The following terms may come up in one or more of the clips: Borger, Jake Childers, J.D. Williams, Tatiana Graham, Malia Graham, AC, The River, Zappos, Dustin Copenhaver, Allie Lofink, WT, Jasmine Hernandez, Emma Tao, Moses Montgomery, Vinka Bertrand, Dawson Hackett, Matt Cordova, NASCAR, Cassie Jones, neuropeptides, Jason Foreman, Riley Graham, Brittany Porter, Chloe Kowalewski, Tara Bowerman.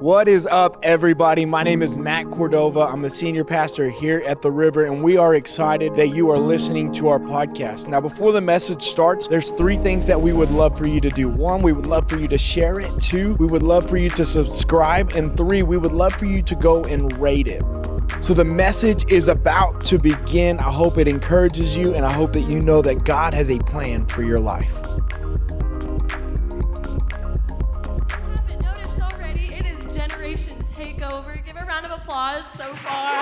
What is up, everybody? My name is Matt Cordova. I'm the senior pastor here at The River, and we are excited that you are listening to our podcast. Now, before the message starts, there's three things that we would love for you to do. One, we would love for you to share it. Two, we would love for you to subscribe. And three, we would love for you to go and rate it. So the message is about to begin. I hope it encourages you, and I hope that you know that God has a plan for your life. So far.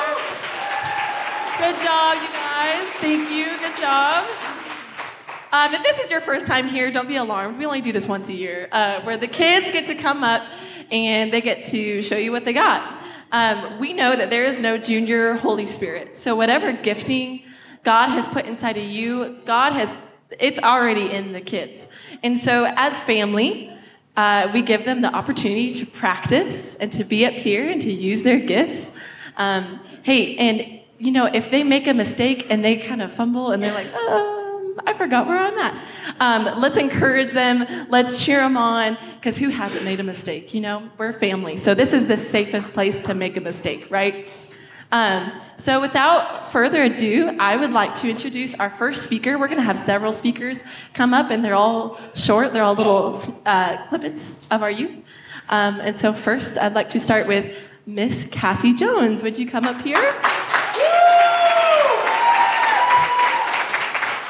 Good job, you guys. Thank you. Good job. If this is your first time here, don't be alarmed. We only do this once a year, where the kids get to come up and they get to show you what they got. We know that there is no junior Holy Spirit. So whatever gifting God has put inside of you, it's already in the kids. And so as family, we give them the opportunity to practice and to be up here and to use their gifts. And you know, if they make a mistake and they kind of fumble and they're like, I forgot where I'm at. Let's encourage them. Let's cheer them on, because who hasn't made a mistake? You know, we're family. So this is the safest place to make a mistake, right? So without further ado, I would like to introduce our first speaker. We're going to have several speakers come up, and they're all short. They're all little clippets of our youth. And so first, I'd like to start with Miss Cassie Jones. Would you come up here?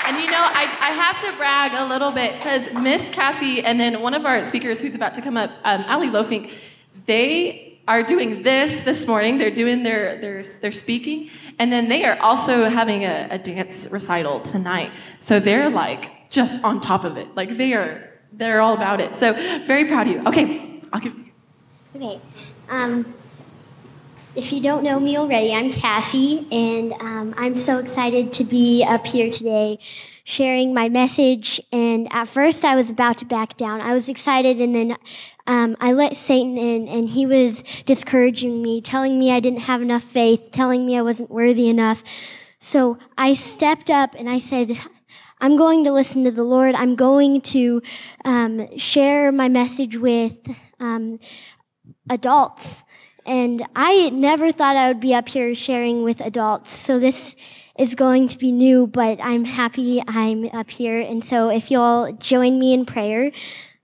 And you know, I have to brag a little bit, because Miss Cassie and then one of our speakers who's about to come up, Allie Lofink, they are doing this morning. They're doing their speaking, and then they are also having a dance recital tonight. So they're like just on top of it. Like they're all about it. So very proud of you. Okay, I'll give it to you. Okay. If you don't know me already, I'm Cassie, and I'm so excited to be up here today sharing my message. And at first I was about to back down. I was excited, and then I let Satan in, and he was discouraging me, telling me I didn't have enough faith, telling me I wasn't worthy enough. So I stepped up and I said, I'm going to listen to the Lord. I'm going to share my message with adults. And I never thought I would be up here sharing with adults. So this is going to be new, but I'm happy I'm up here. And so if you'll join me in prayer.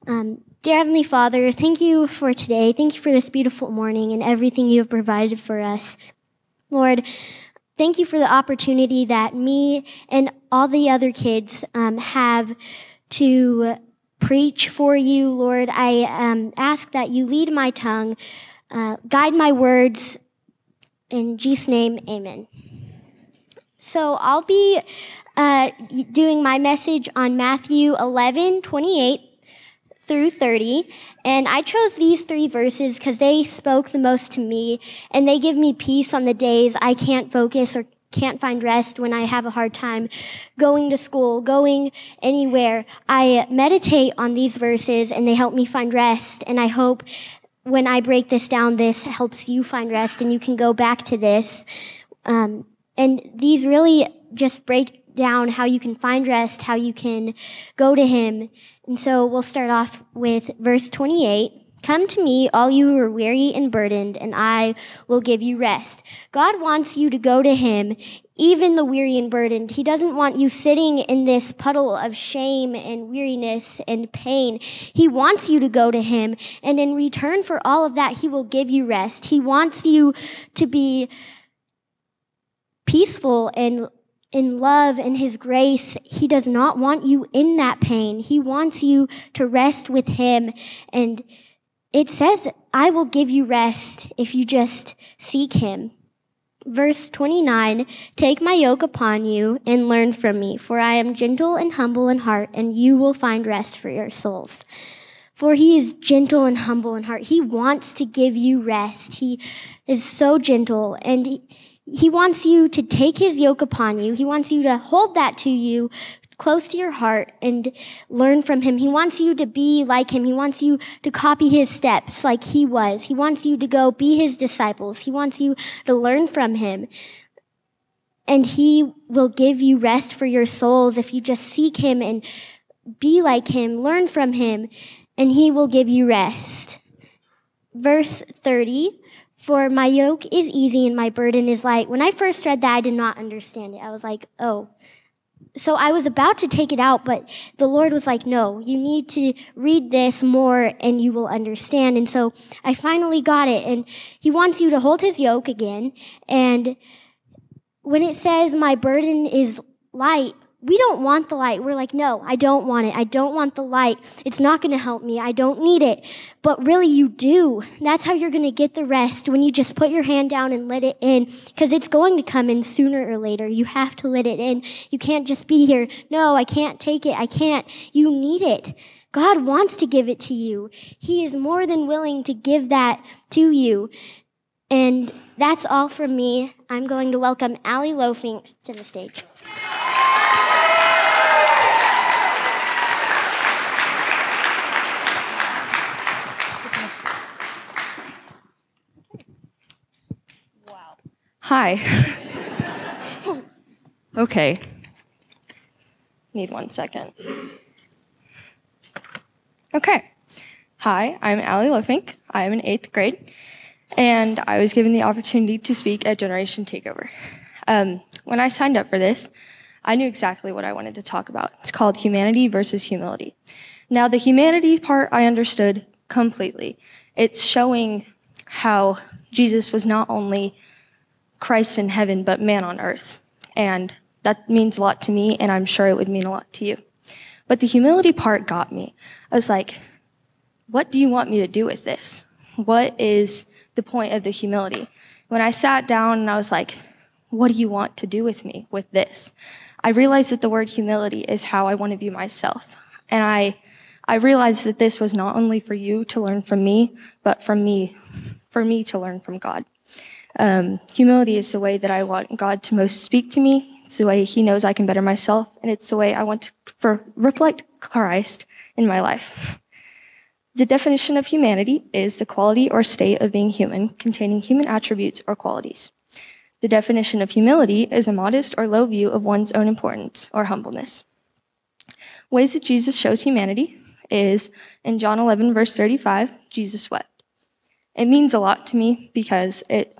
Dear Heavenly Father, thank you for today. Thank you for this beautiful morning and everything you have provided for us. Lord, thank you for the opportunity that me and all the other kids have to preach for you, Lord. I ask that you lead my tongue. Guide my words. In Jesus' name, amen. So I'll be doing my message on Matthew 11:28 through 30. And I chose these three verses because they spoke the most to me, and they give me peace on the days I can't focus or can't find rest, when I have a hard time going to school, going anywhere. I meditate on these verses, and they help me find rest, and I hope when I break this down, this helps you find rest, and you can go back to this. And these really just break down how you can find rest, how you can go to him. And so we'll start off with verse 28. Come to me, all you who are weary and burdened, and I will give you rest. God wants you to go to him, even the weary and burdened. He doesn't want you sitting in this puddle of shame and weariness and pain. He wants you to go to him, and in return for all of that, he will give you rest. He wants you to be peaceful and in love and his grace. He does not want you in that pain. He wants you to rest with him, and it says, I will give you rest if you just seek him. Verse 29, take my yoke upon you and learn from me, for I am gentle and humble in heart, and you will find rest for your souls. For he is gentle and humble in heart. He wants to give you rest. He is so gentle, and he wants you to take his yoke upon you. He wants you to hold that to you, close to your heart, and learn from him. He wants you to be like him. He wants you to copy his steps like he was. He wants you to go be his disciples. He wants you to learn from him. And he will give you rest for your souls if you just seek him and be like him, learn from him, and he will give you rest. verse 30, for my yoke is easy and my burden is light. When I first read that, I did not understand it. I was like, oh. So I was about to take it out, but the Lord was like, no, you need to read this more and you will understand. And so I finally got it. And he wants you to hold his yoke again. And when it says my burden is light, we don't want the light. We're like, no, I don't want it. I don't want the light. It's not going to help me. I don't need it. But really, you do. That's how you're going to get the rest, when you just put your hand down and let it in, because it's going to come in sooner or later. You have to let it in. You can't just be here. No, I can't take it. I can't. You need it. God wants to give it to you. He is more than willing to give that to you. And that's all from me. I'm going to welcome Allie Lofink to the stage. Hi. Okay. Need 1 second. Okay. Hi, I'm Allie Lofink. I'm in 8th grade, and I was given the opportunity to speak at Generation Takeover. When I signed up for this, I knew exactly what I wanted to talk about. It's called Humanity versus Humility. Now, the humanity part I understood completely. It's showing how Jesus was not only Christ in heaven, but man on earth. And that means a lot to me, and I'm sure it would mean a lot to you. But the humility part got me. I was like, what do you want me to do with this? What is the point of the humility? When I sat down and I was like, what do you want to do with me with this? I realized that the word humility is how I want to view myself. And I realized that this was not only for you to learn from me, but for me to learn from God. Humility is the way that I want God to most speak to me. It's the way he knows I can better myself, and it's the way I want to reflect Christ in my life. The definition of humanity is the quality or state of being human, containing human attributes or qualities. The definition of humility is a modest or low view of one's own importance or humbleness. Ways that Jesus shows humanity is in John 11, verse 35, Jesus wept. It means a lot to me because it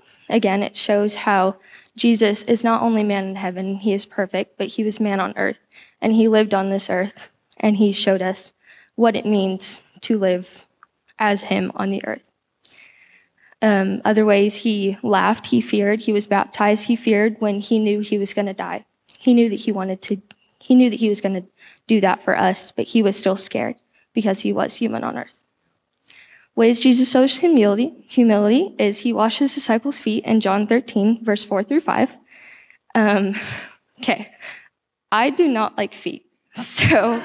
shows how Jesus is not only man in heaven, he is perfect, but he was man on earth, and he lived on this earth, and he showed us what it means to live as him on the earth. Other ways, he laughed, he feared, he was baptized, he feared when he knew he was going to die. He knew that he was going to do that for us, but he was still scared because he was human on earth. Ways Jesus shows humility is he washed his disciples' feet in John 13, verse 4 through 5. Okay, I do not like feet, so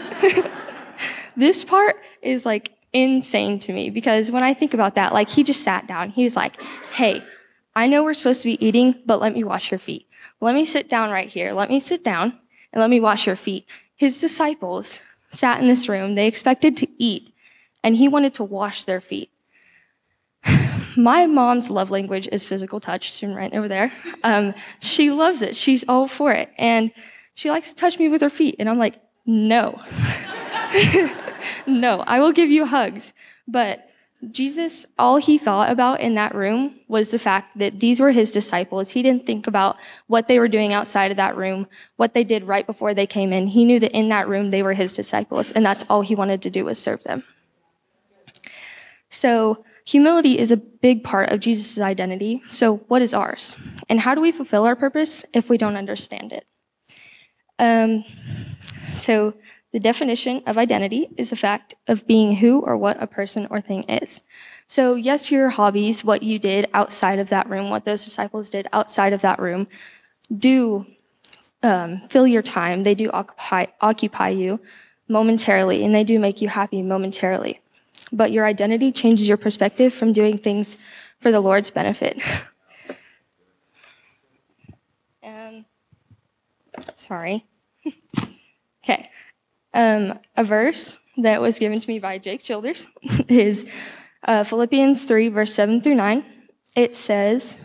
this part is like insane to me, because when I think about that, like, he just sat down. He was like, hey, I know we're supposed to be eating, but let me wash your feet. Let me sit down right here. Let me sit down and let me wash your feet. His disciples sat in this room. They expected to eat, and he wanted to wash their feet. My mom's love language is physical touch, sitting right over there. She loves it. She's all for it. And she likes to touch me with her feet. And I'm like, no. No, I will give you hugs. But Jesus, all he thought about in that room was the fact that these were his disciples. He didn't think about what they were doing outside of that room, what they did right before they came in. He knew that in that room they were his disciples, and that's all he wanted to do was serve them. So humility is a big part of Jesus' identity. So what is ours? And how do we fulfill our purpose if we don't understand it? So the definition of identity is the fact of being who or what a person or thing is. So yes, your hobbies, what you did outside of that room, what those disciples did outside of that room, do fill your time. They do occupy you momentarily, and they do make you happy momentarily. But your identity changes your perspective from doing things for the Lord's benefit. Sorry. Okay. A verse that was given to me by Jake Childers is Philippians 3, verse 7 through 9. It says,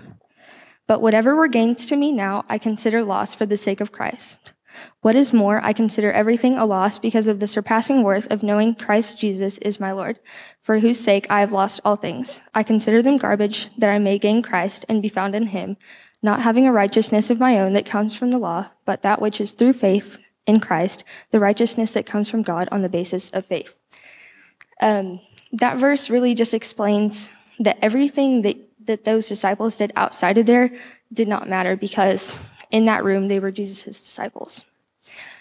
"But whatever were gains to me now, I consider loss for the sake of Christ. What is more, I consider everything a loss because of the surpassing worth of knowing Christ Jesus is my Lord, for whose sake I have lost all things. I consider them garbage, that I may gain Christ and be found in him, not having a righteousness of my own that comes from the law, but that which is through faith in Christ, the righteousness that comes from God on the basis of faith. That verse really just explains that everything that those disciples did outside of there did not matter, because in that room they were Jesus' disciples.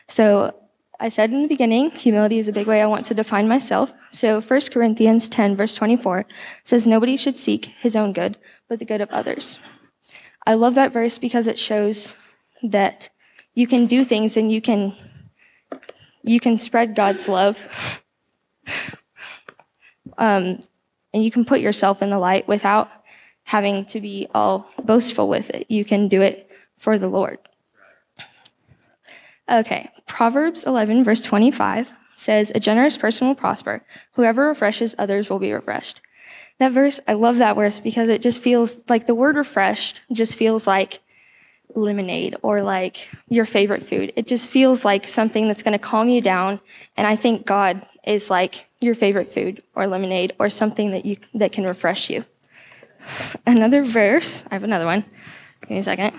So I said in the beginning, humility is a big way I want to define myself. So 1 Corinthians 10, verse 24 says, nobody should seek his own good, but the good of others. I love that verse because it shows that you can do things and you can spread God's love. And you can put yourself in the light without having to be all boastful with it. You can do it for the Lord. Okay, Proverbs 11, verse 25 says, a generous person will prosper. Whoever refreshes others will be refreshed. That verse, I love that verse because it just feels like the word refreshed just feels like lemonade or like your favorite food. It just feels like something that's going to calm you down. And I think God is like your favorite food or lemonade or something that can refresh you. Another verse, I have another one. Give me a second.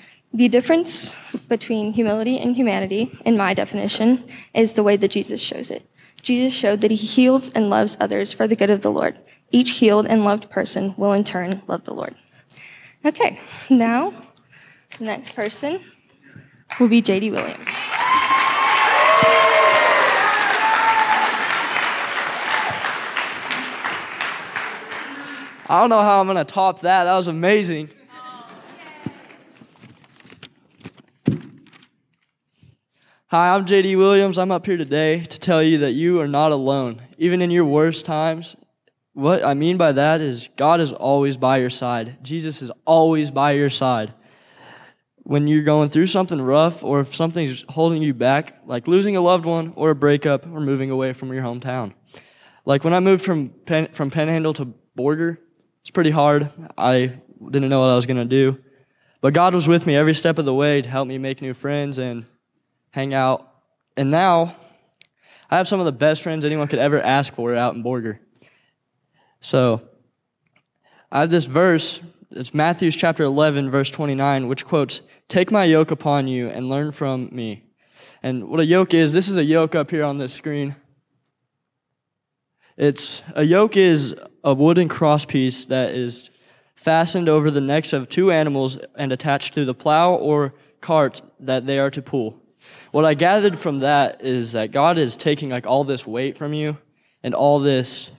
the difference between humility and humanity, in my definition, is the way that Jesus shows it. Jesus showed that he heals and loves others for the good of the Lord. Each healed and loved person will in turn love the Lord. Okay, now, the next person will be J.D. Williams. I don't know how I'm going to top that. That was amazing. Hi, I'm J.D. Williams. I'm up here today to tell you that you are not alone. Even in your worst times, what I mean by that is God is always by your side. Jesus is always by your side. When you're going through something rough, or if something's holding you back, like losing a loved one or a breakup or moving away from your hometown. Like when I moved from Panhandle to Borger, it's pretty hard. I didn't know what I was going to do. But God was with me every step of the way to help me make new friends and hang out. And now I have some of the best friends anyone could ever ask for out in Borger. So I have this verse. It's Matthew chapter 11, verse 29, which quotes, take my yoke upon you and learn from me. And what a yoke is, this is a yoke up here on this screen. A yoke is a wooden crosspiece that is fastened over the necks of two animals and attached to the plow or cart that they are to pull. What I gathered from that is that God is taking all this weight from you and all this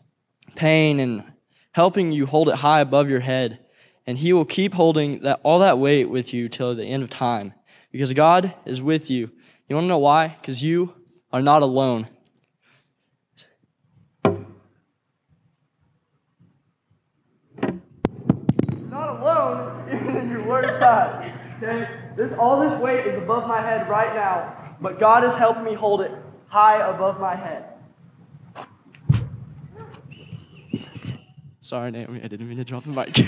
pain and helping you hold it high above your head. And he will keep holding all that weight with you till the end of time. Because God is with you. You want to know why? Because you are not alone. You're not alone even in your worst time. Okay? All this weight is above my head right now. But God is helping me hold it high above my head. Sorry, Naomi, I didn't mean to drop the mic.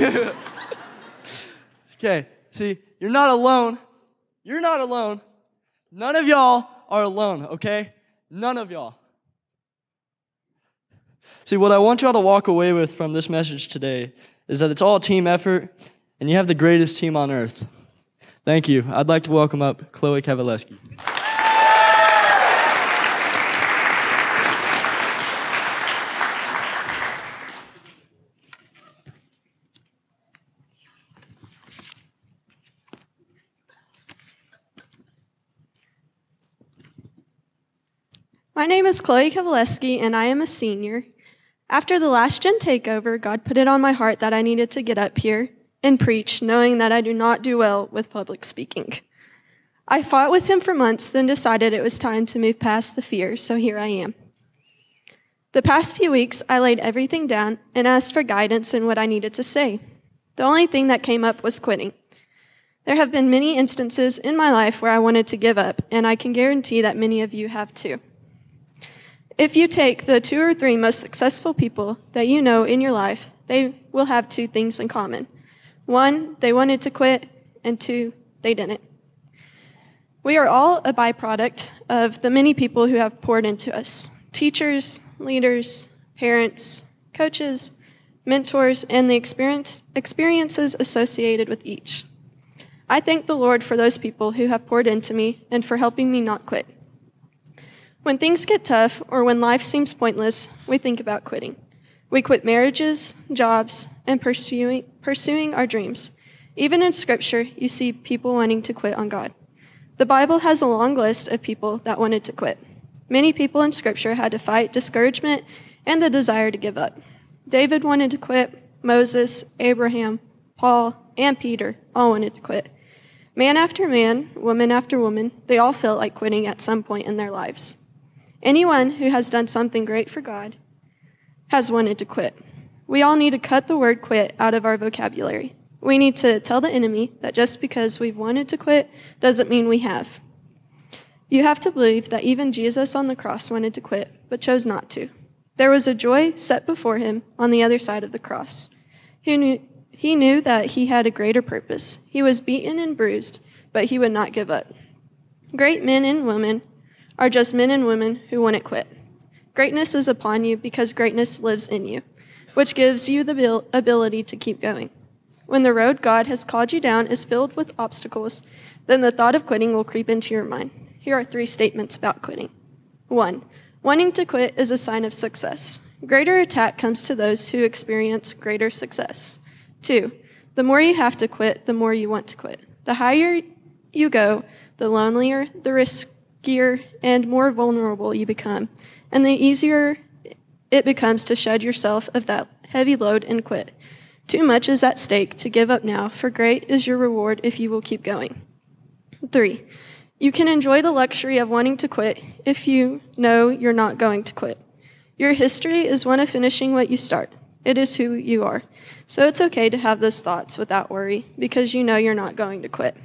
Okay, see, you're not alone. You're not alone. None of y'all are alone, okay? None of y'all. See, what I want y'all to walk away with from this message today is that it's all a team effort, and you have the greatest team on earth. Thank you. I'd like to welcome up Chloe Kowalewski. My name is Chloe Kowalewski, and I am a senior. After the last gen takeover, God put it on my heart that I needed to get up here and preach, knowing that I do not do well with public speaking. I fought with him for months, then decided it was time to move past the fear, so here I am. The past few weeks, I laid everything down and asked for guidance in what I needed to say. The only thing that came up was quitting. There have been many instances in my life where I wanted to give up, and I can guarantee that many of you have too. If you take the 2 or 3 most successful people that you know in your life, they will have 2 things in common. 1, they wanted to quit, and 2, they didn't. We are all a byproduct of the many people who have poured into us. Teachers, leaders, parents, coaches, mentors, and the experiences associated with each. I thank the Lord for those people who have poured into me and for helping me not quit. When things get tough or when life seems pointless, we think about quitting. We quit marriages, jobs, and pursuing our dreams. Even in Scripture, you see people wanting to quit on God. The Bible has a long list of people that wanted to quit. Many people in Scripture had to fight discouragement and the desire to give up. David wanted to quit. Moses, Abraham, Paul, and Peter all wanted to quit. Man after man, woman after woman, they all felt like quitting at some point in their lives. Anyone who has done something great for God has wanted to quit. We all need to cut the word quit out of our vocabulary. We need to tell the enemy that just because we've wanted to quit doesn't mean we have. You have to believe that even Jesus on the cross wanted to quit, but chose not to. There was a joy set before him on the other side of the cross. He knew that he had a greater purpose. He was beaten and bruised, but he would not give up. Great men and women are just men and women who wouldn't quit. Greatness is upon you because greatness lives in you, which gives you the ability to keep going. When the road God has called you down is filled with obstacles, then the thought of quitting will creep into your mind. Here are 3 statements about quitting. 1. Wanting to quit is a sign of success. Greater attack comes to those who experience greater success. 2, the more you have to quit, the more you want to quit. The higher you go, the lonelier, the riskier, and more vulnerable you become, and the easier it becomes to shed yourself of that heavy load and quit. Too much is at stake to give up now, for great is your reward if you will keep going. 3, you can enjoy the luxury of wanting to quit if you know you're not going to quit. Your history is one of finishing what you start. It is who you are. So it's okay to have those thoughts without worry because you know you're not going to quit.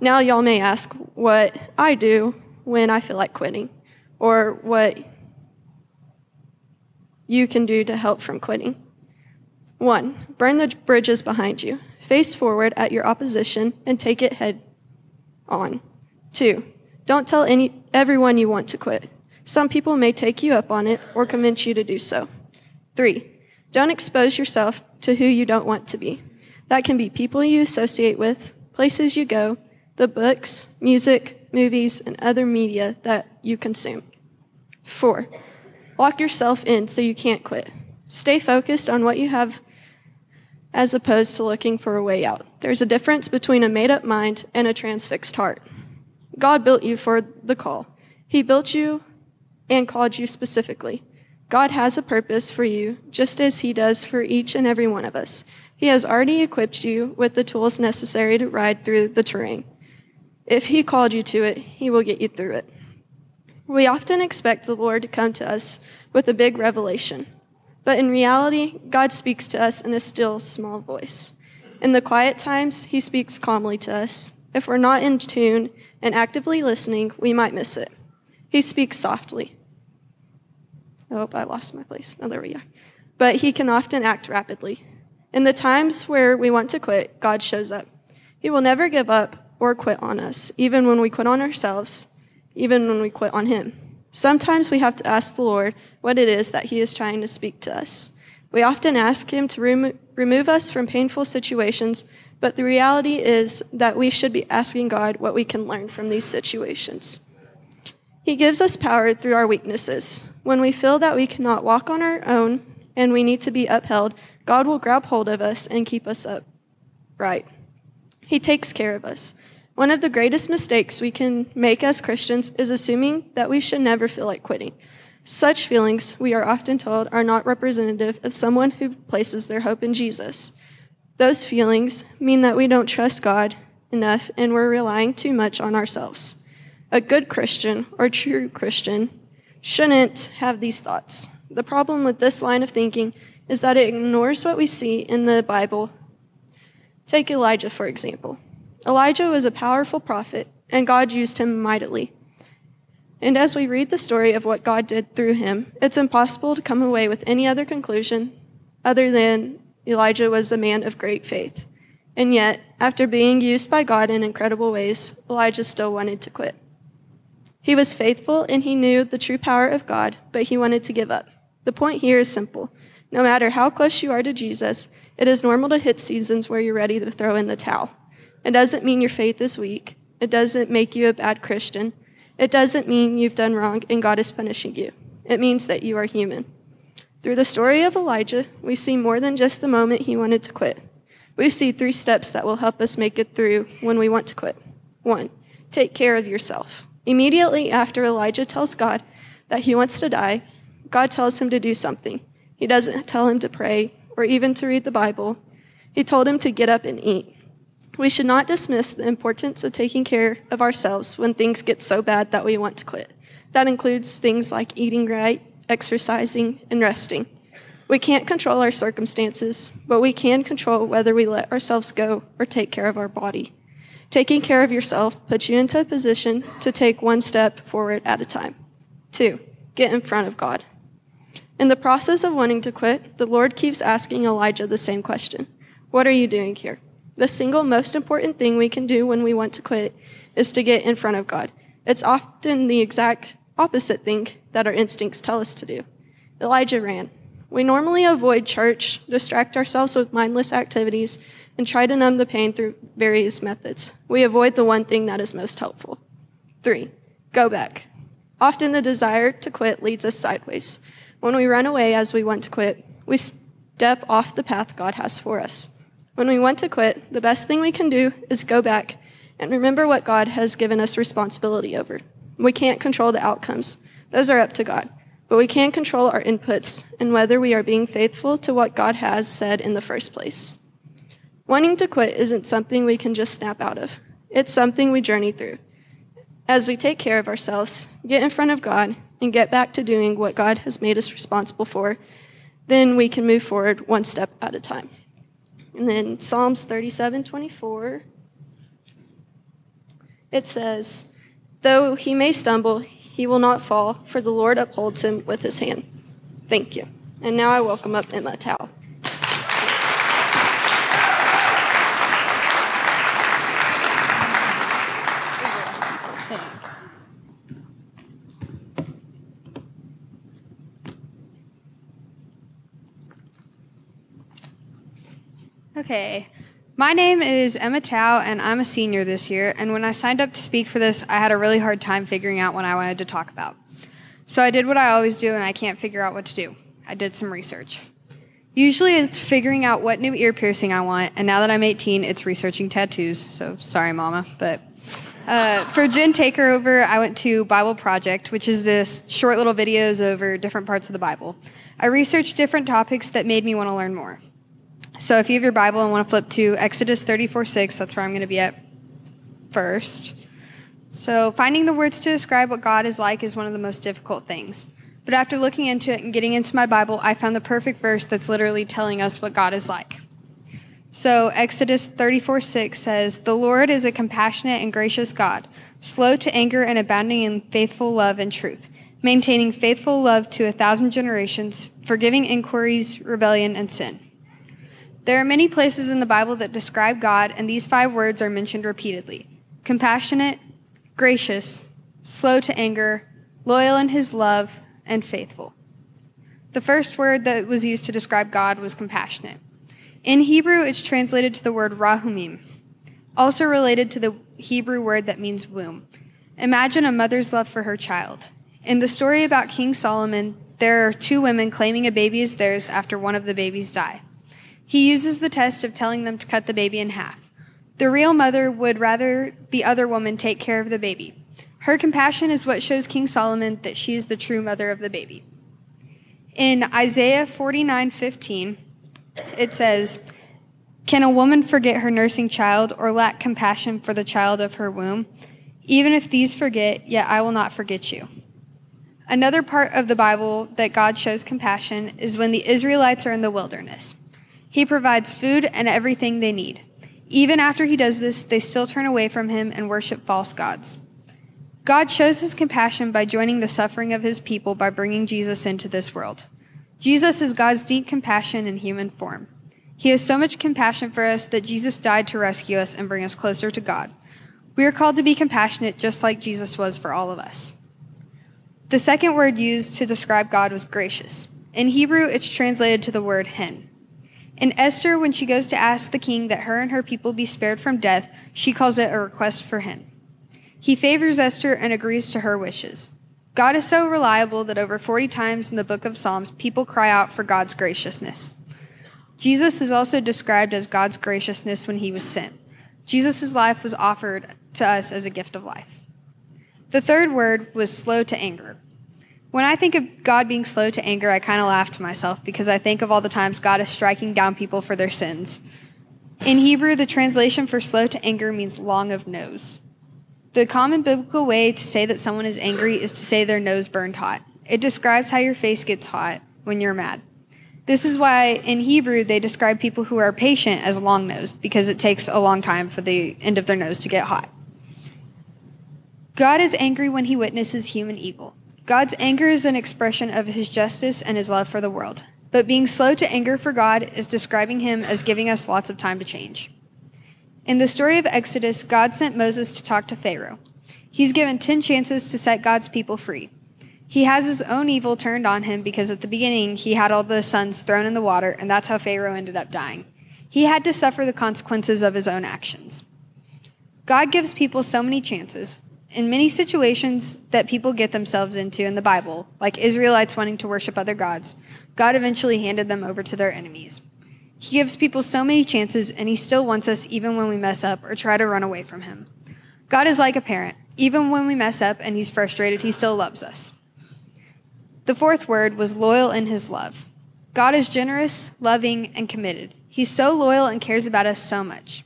Now y'all may ask what I do when I feel like quitting or what you can do to help from quitting. 1, burn the bridges behind you. Face forward at your opposition and take it head on. 2, don't tell everyone you want to quit. Some people may take you up on it or convince you to do so. 3, don't expose yourself to who you don't want to be. That can be people you associate with, places you go, the books, music, movies, and other media that you consume. 4, lock yourself in so you can't quit. Stay focused on what you have as opposed to looking for a way out. There's a difference between a made-up mind and a transfixed heart. God built you for the call. He built you and called you specifically. God has a purpose for you, just as he does for each and every one of us. He has already equipped you with the tools necessary to ride through the terrain. If he called you to it, he will get you through it. We often expect the Lord to come to us with a big revelation, but in reality, God speaks to us in a still, small voice. In the quiet times, he speaks calmly to us. If we're not in tune and actively listening, we might miss it. He speaks softly. Oh, I lost my place. Oh, there we are. But he can often act rapidly. In the times where we want to quit, God shows up. He will never give up or quit on us, even when we quit on ourselves, even when we quit on him. Sometimes we have to ask the Lord what it is that he is trying to speak to us. We often ask him to remove us from painful situations, but the reality is that we should be asking God what we can learn from these situations. He gives us power through our weaknesses. When we feel that we cannot walk on our own and we need to be upheld, God will grab hold of us and keep us upright. He takes care of us. One of the greatest mistakes we can make as Christians is assuming that we should never feel like quitting. Such feelings, we are often told, are not representative of someone who places their hope in Jesus. Those feelings mean that we don't trust God enough and we're relying too much on ourselves. A good Christian or true Christian shouldn't have these thoughts. The problem with this line of thinking is that it ignores what we see in the Bible. Take Elijah, for example. Elijah was a powerful prophet, and God used him mightily. And as we read the story of what God did through him, it's impossible to come away with any other conclusion other than Elijah was a man of great faith. And yet, after being used by God in incredible ways, Elijah still wanted to quit. He was faithful and he knew the true power of God, but he wanted to give up. The point here is simple. No matter how close you are to Jesus, it is normal to hit seasons where you're ready to throw in the towel. It doesn't mean your faith is weak. It doesn't make you a bad Christian. It doesn't mean you've done wrong and God is punishing you. It means that you are human. Through the story of Elijah, we see more than just the moment he wanted to quit. We see 3 steps that will help us make it through when we want to quit. 1, take care of yourself. Immediately after Elijah tells God that he wants to die, God tells him to do something. He doesn't tell him to pray or even to read the Bible. He told him to get up and eat. We should not dismiss the importance of taking care of ourselves when things get so bad that we want to quit. That includes things like eating right, exercising, and resting. We can't control our circumstances, but we can control whether we let ourselves go or take care of our body. Taking care of yourself puts you into a position to take one step forward at a time. 2, get in front of God. In the process of wanting to quit, the Lord keeps asking Elijah the same question. What are you doing here? The single most important thing we can do when we want to quit is to get in front of God. It's often the exact opposite thing that our instincts tell us to do. Elijah ran. We normally avoid church, distract ourselves with mindless activities, and try to numb the pain through various methods. We avoid the one thing that is most helpful. 3, go back. Often the desire to quit leads us sideways. When we run away as we want to quit, we step off the path God has for us. When we want to quit, the best thing we can do is go back and remember what God has given us responsibility over. We can't control the outcomes. Those are up to God. But we can control our inputs and whether we are being faithful to what God has said in the first place. Wanting to quit isn't something we can just snap out of. It's something we journey through. As we take care of ourselves, get in front of God, and get back to doing what God has made us responsible for, then we can move forward one step at a time. And then Psalms 37:24, it says, though he may stumble, he will not fall, for the Lord upholds him with his hand. Thank you. And now I welcome up Emma Tao. Okay. My name is Emma Tao, and I'm a senior this year, and when I signed up to speak for this, I had a really hard time figuring out what I wanted to talk about. So I did what I always do, and I can't figure out what to do. I did some research. Usually it's figuring out what new ear piercing I want, and now that I'm 18, it's researching tattoos, so sorry, Mama. But for Gen Takeover, I went to Bible Project, which is this short little videos over different parts of the Bible. I researched different topics that made me want to learn more. So if you have your Bible and want to flip to Exodus 34:6, that's where I'm going to be at first. So finding the words to describe what God is like is one of the most difficult things. But after looking into it and getting into my Bible, I found the perfect verse that's literally telling us what God is like. So Exodus 34:6 says, "The Lord is a compassionate and gracious God, slow to anger and abounding in faithful love and truth, maintaining faithful love to 1,000 generations, forgiving inquiries, rebellion, and sin." There are many places in the Bible that describe God, and these 5 words are mentioned repeatedly. Compassionate, gracious, slow to anger, loyal in his love, and faithful. The first word that was used to describe God was compassionate. In Hebrew, it's translated to the word rahumim, also related to the Hebrew word that means womb. Imagine a mother's love for her child. In the story about King Solomon, there are 2 women claiming a baby is theirs after one of the babies die. He uses the test of telling them to cut the baby in half. The real mother would rather the other woman take care of the baby. Her compassion is what shows King Solomon that she is the true mother of the baby. In Isaiah 49:15, it says, "Can a woman forget her nursing child or lack compassion for the child of her womb? Even if these forget, yet I will not forget you." Another part of the Bible that God shows compassion is when the Israelites are in the wilderness. He provides food and everything they need. Even after he does this, they still turn away from him and worship false gods. God shows his compassion by joining the suffering of his people by bringing Jesus into this world. Jesus is God's deep compassion in human form. He has so much compassion for us that Jesus died to rescue us and bring us closer to God. We are called to be compassionate just like Jesus was for all of us. The second word used to describe God was gracious. In Hebrew, it's translated to the word hin. In Esther, when she goes to ask the king that her and her people be spared from death, she calls it a request for hin. He favors Esther and agrees to her wishes. God is so reliable that over 40 times in the book of Psalms, people cry out for God's graciousness. Jesus is also described as God's graciousness when he was sent. Jesus' life was offered to us as a gift of life. The third word was slow to anger. When I think of God being slow to anger, I kind of laugh to myself because I think of all the times God is striking down people for their sins. In Hebrew, the translation for slow to anger means long of nose. The common biblical way to say that someone is angry is to say their nose burned hot. It describes how your face gets hot when you're mad. This is why in Hebrew they describe people who are patient as long-nosed, because it takes a long time for the end of their nose to get hot. God is angry when he witnesses human evil. God's anger is an expression of his justice and his love for the world. But being slow to anger for God is describing him as giving us lots of time to change. In the story of Exodus, God sent Moses to talk to Pharaoh. He's given 10 chances to set God's people free. He has his own evil turned on him because at the beginning he had all the sons thrown in the water, and that's how Pharaoh ended up dying. He had to suffer the consequences of his own actions. God gives people so many chances in many situations that people get themselves into in the Bible, like Israelites wanting to worship other gods. God eventually handed them over to their enemies. He gives people so many chances, and he still wants us even when we mess up or try to run away from him. God is like a parent. Even when we mess up and he's frustrated, he still loves us. The fourth word was loyal in his love. God is generous, loving, and committed. He's so loyal and cares about us so much.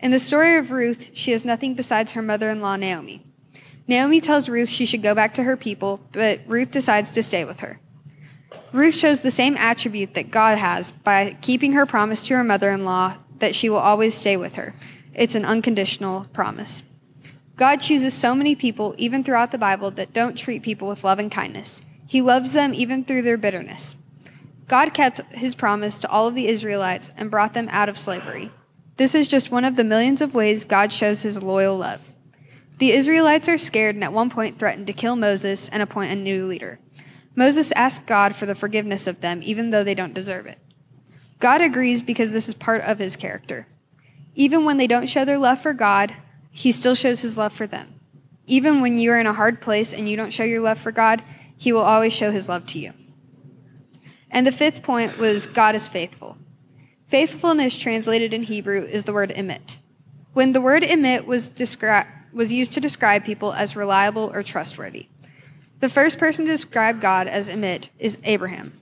In the story of Ruth, she has nothing besides her mother-in-law, Naomi. Naomi tells Ruth she should go back to her people, but Ruth decides to stay with her. Ruth shows the same attribute that God has by keeping her promise to her mother-in-law that she will always stay with her. It's an unconditional promise. God chooses so many people, even throughout the Bible, that don't treat people with love and kindness. He loves them even through their bitterness. God kept his promise to all of the Israelites and brought them out of slavery. This is just one of the millions of ways God shows his loyal love. The Israelites are scared and at one point threatened to kill Moses and appoint a new leader. Moses asked God for the forgiveness of them, even though they don't deserve it. God agrees because this is part of his character. Even when they don't show their love for God, he still shows his love for them. Even when you are in a hard place and you don't show your love for God, he will always show his love to you. And the fifth point was God is faithful. Faithfulness translated in Hebrew is the word emet. When the word emet was used to describe people as reliable or trustworthy. The first person to describe God as emet is Abraham.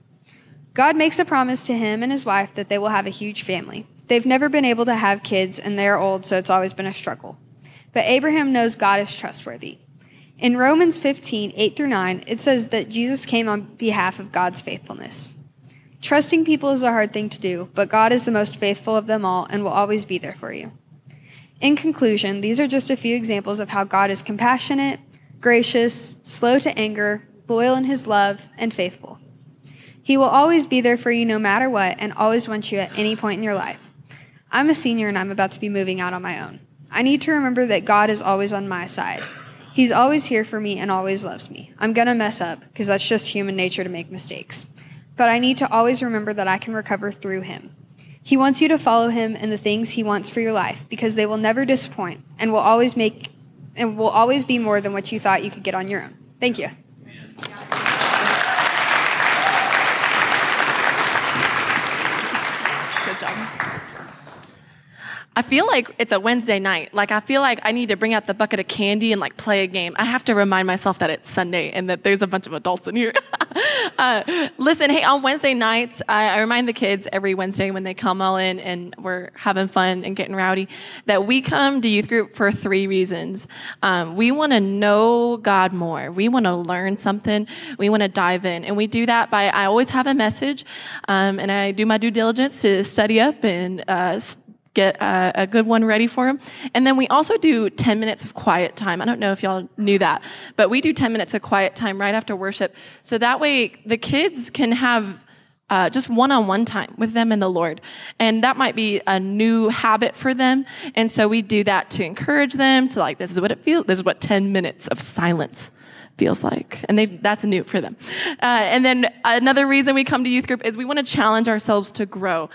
God makes a promise to him and his wife that they will have a huge family. They've never been able to have kids, and they're old, so it's always been a struggle. But Abraham knows God is trustworthy. In Romans 15:8-9, it says that Jesus came on behalf of God's faithfulness. Trusting people is a hard thing to do, but God is the most faithful of them all and will always be there for you. In conclusion, these are just a few examples of how God is compassionate, gracious, slow to anger, loyal in his love, and faithful. He will always be there for you no matter what and always wants you at any point in your life. I'm a senior and I'm about to be moving out on my own. I need to remember that God is always on my side. He's always here for me and always loves me. I'm going to mess up because that's just human nature to make mistakes. But I need to always remember that I can recover through him. He wants you to follow him and the things he wants for your life because they will never disappoint and will always be more than what you thought you could get on your own. Thank you. Good job. I feel like it's a Wednesday night. Like, I feel like I need to bring out the bucket of candy and, like, play a game. I have to remind myself that it's Sunday and that there's a bunch of adults in here. Listen, hey, on Wednesday nights, I remind the kids every Wednesday when they come all in and we're having fun and getting rowdy that we come to youth group for three reasons. We want to know God more. We want to learn something. We want to dive in. And we do that by, I always have a message, and I do my due diligence to study up and get a good one ready for them. And then we also do 10 minutes of quiet time. I don't know if y'all knew that, but we do 10 minutes of quiet time right after worship. So that way the kids can have just one-on-one time with them and the Lord. And that might be a new habit for them. And so we do that to encourage them to, like, this is what it feels, this is what 10 minutes of silence feels like. And that's new for them. And then another reason we come to youth group is we want to challenge ourselves to grow.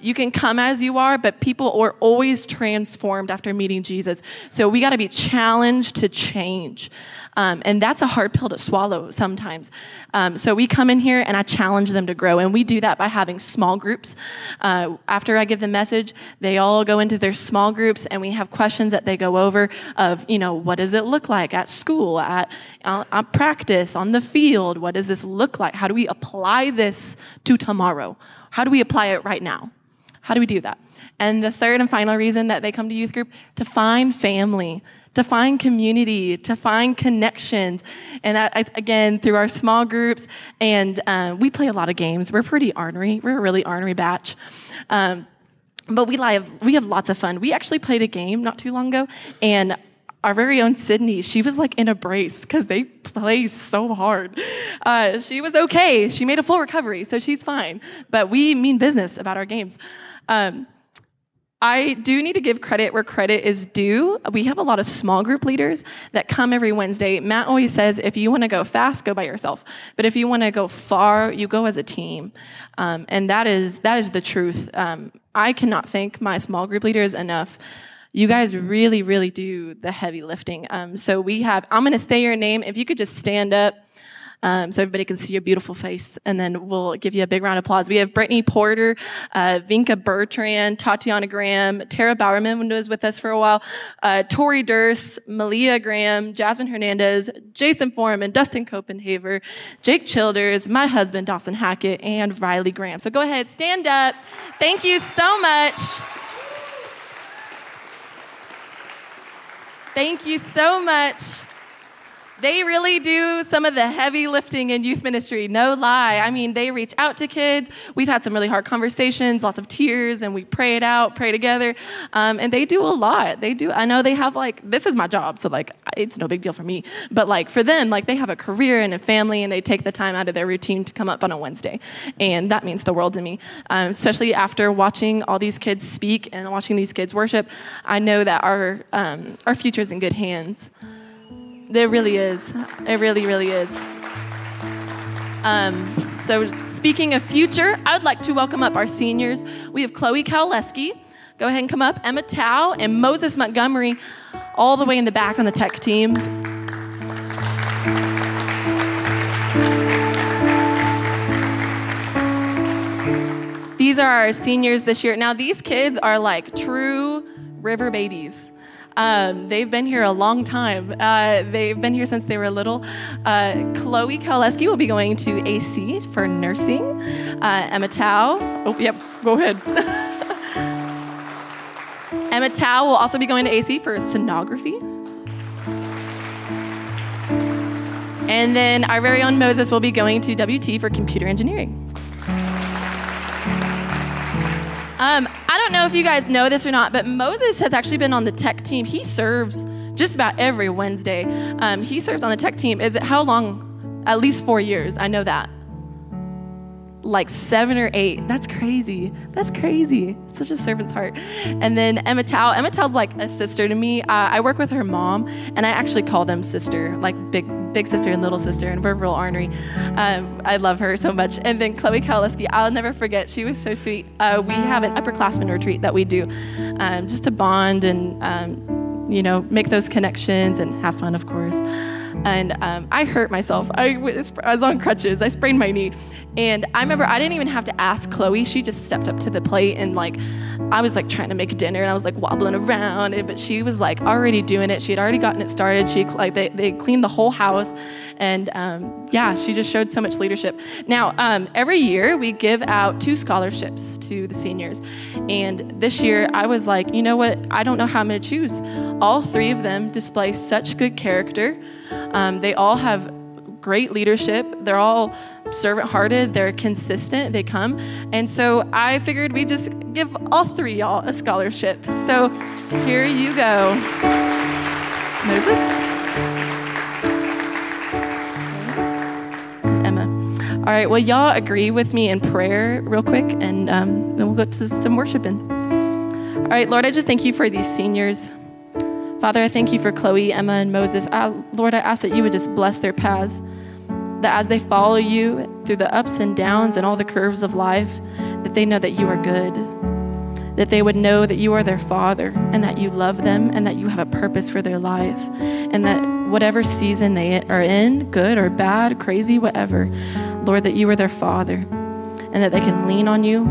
You can come as you are, but people are always transformed after meeting Jesus. So we got to be challenged to change. And that's a hard pill to swallow sometimes. So we come in here and I challenge them to grow. And we do that by having small groups. After I give the message, they all go into their small groups and we have questions that they go over of, you know, what does it look like at school, at practice, on the field? What does this look like? How do we apply this to tomorrow? How do we apply it right now? How do we do that? And the third and final reason that they come to youth group, to find family, to find community, to find connections. And that, again, through our small groups. And we play a lot of games. We're pretty ornery. We're a really ornery batch. But we have lots of fun. We actually played a game not too long ago, and our very own Sydney, she was like in a brace because they play so hard. She was okay. She made a full recovery, so she's fine. But we mean business about our games. I do need to give credit where credit is due. We have a lot of small group leaders that come every Wednesday. Matt always says, if you want to go fast, go by yourself. But if you want to go far, you go as a team. And that is the truth. I cannot thank my small group leaders enough. You guys really, really do the heavy lifting. So we have, I'm going to say your name. If you could just stand up so everybody can see your beautiful face, and then we'll give you a big round of applause. We have Brittany Porter, Vinka Bertrand, Tatiana Graham, Tara Bowerman was with us for a while, Tori Durst, Malia Graham, Jasmine Hernandez, Jason Foreman, Dustin Copenhaver, Jake Childers, my husband, Dawson Hackett, and Riley Graham. So go ahead, stand up. Thank you so much. Thank you so much. They really do some of the heavy lifting in youth ministry, no lie. I mean, they reach out to kids. We've had some really hard conversations, lots of tears, and we pray it out, pray together. And they do a lot. They do. I know they have, like, this is my job, so, like, it's no big deal for me. But, like, for them, like, they have a career and a family, and they take the time out of their routine to come up on a Wednesday. And that means the world to me, especially after watching all these kids speak and watching these kids worship. I know that our future's in good hands. There really is. It really, really is. So speaking of future, I would like to welcome up our seniors. We have Chloe Kowalewski. Go ahead and come up. Emma Tao and Moses Montgomery, all the way in the back on the tech team. These are our seniors this year. Now, these kids are like true river babies. They've been here a long time. They've been here since they were little. Chloe Kowalewski will be going to AC for nursing. Emma Tao. Oh, yep. Go ahead. Emma Tao will also be going to AC for sonography. And then our very own Moses will be going to WT for computer engineering. I don't know if you guys know this or not, but Moses has actually been on the tech team. He serves just about every Wednesday. He serves on the tech team. Is it how long? At least 4 years. I know that. Like 7 or 8. That's crazy. That's crazy. It's such a servant's heart. And then Emma Tao. Emma Tao's like a sister to me. I work with her mom, and I actually call them sister, like big sister and little sister, and we're real ornery. I love her so much. And then Chloe Kowalewski, I'll never forget. She was so sweet. We have an upperclassman retreat that we do just to bond and, you know, make those connections and have fun, of course. And I hurt myself. I was on crutches. I sprained my knee. And I remember I didn't even have to ask Chloe. She just stepped up to the plate, and like I was like trying to make dinner, and I was like wobbling around, but she was like already doing it. She had already gotten it started. She like they cleaned the whole house, and yeah, she just showed so much leadership. Now, every year we give out 2 scholarships to the seniors, and this year I was like, you know what? I don't know how I'm going to choose. All 3 of them display such good character. They all have great leadership. They're all servant-hearted. They're consistent. They come. And so I figured we just give all 3 y'all a scholarship. So here you go. Moses. Emma. All right, well, y'all agree with me in prayer real quick, and then we'll go to some worshiping. All right, Lord, I just thank you for these seniors. Father, I thank you for Chloe, Emma, and Moses. Lord, I ask that you would just bless their paths, that as they follow you through the ups and downs and all the curves of life, that they know that you are good, that they would know that you are their Father and that you love them and that you have a purpose for their life, and that whatever season they are in, good or bad, crazy, whatever, Lord, that you are their Father and that they can lean on you,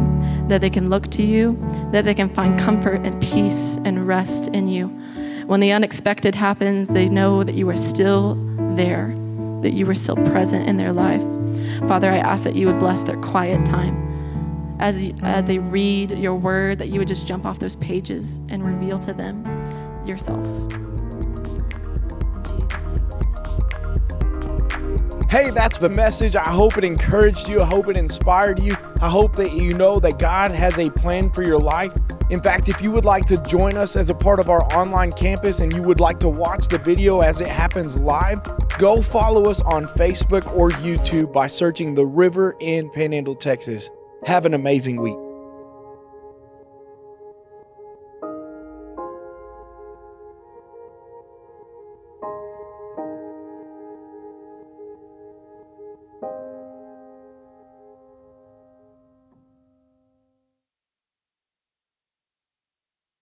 that they can look to you, that they can find comfort and peace and rest in you. When the unexpected happens, they know that you are still there, that you are still present in their life. Father, I ask that you would bless their quiet time. As they read your word, that you would just jump off those pages and reveal to them yourself. Hey, that's the message. I hope it encouraged you. I hope it inspired you. I hope that you know that God has a plan for your life. In fact, if you would like to join us as a part of our online campus and you would like to watch the video as it happens live, go follow us on Facebook or YouTube by searching The River in Panhandle, Texas. Have an amazing week.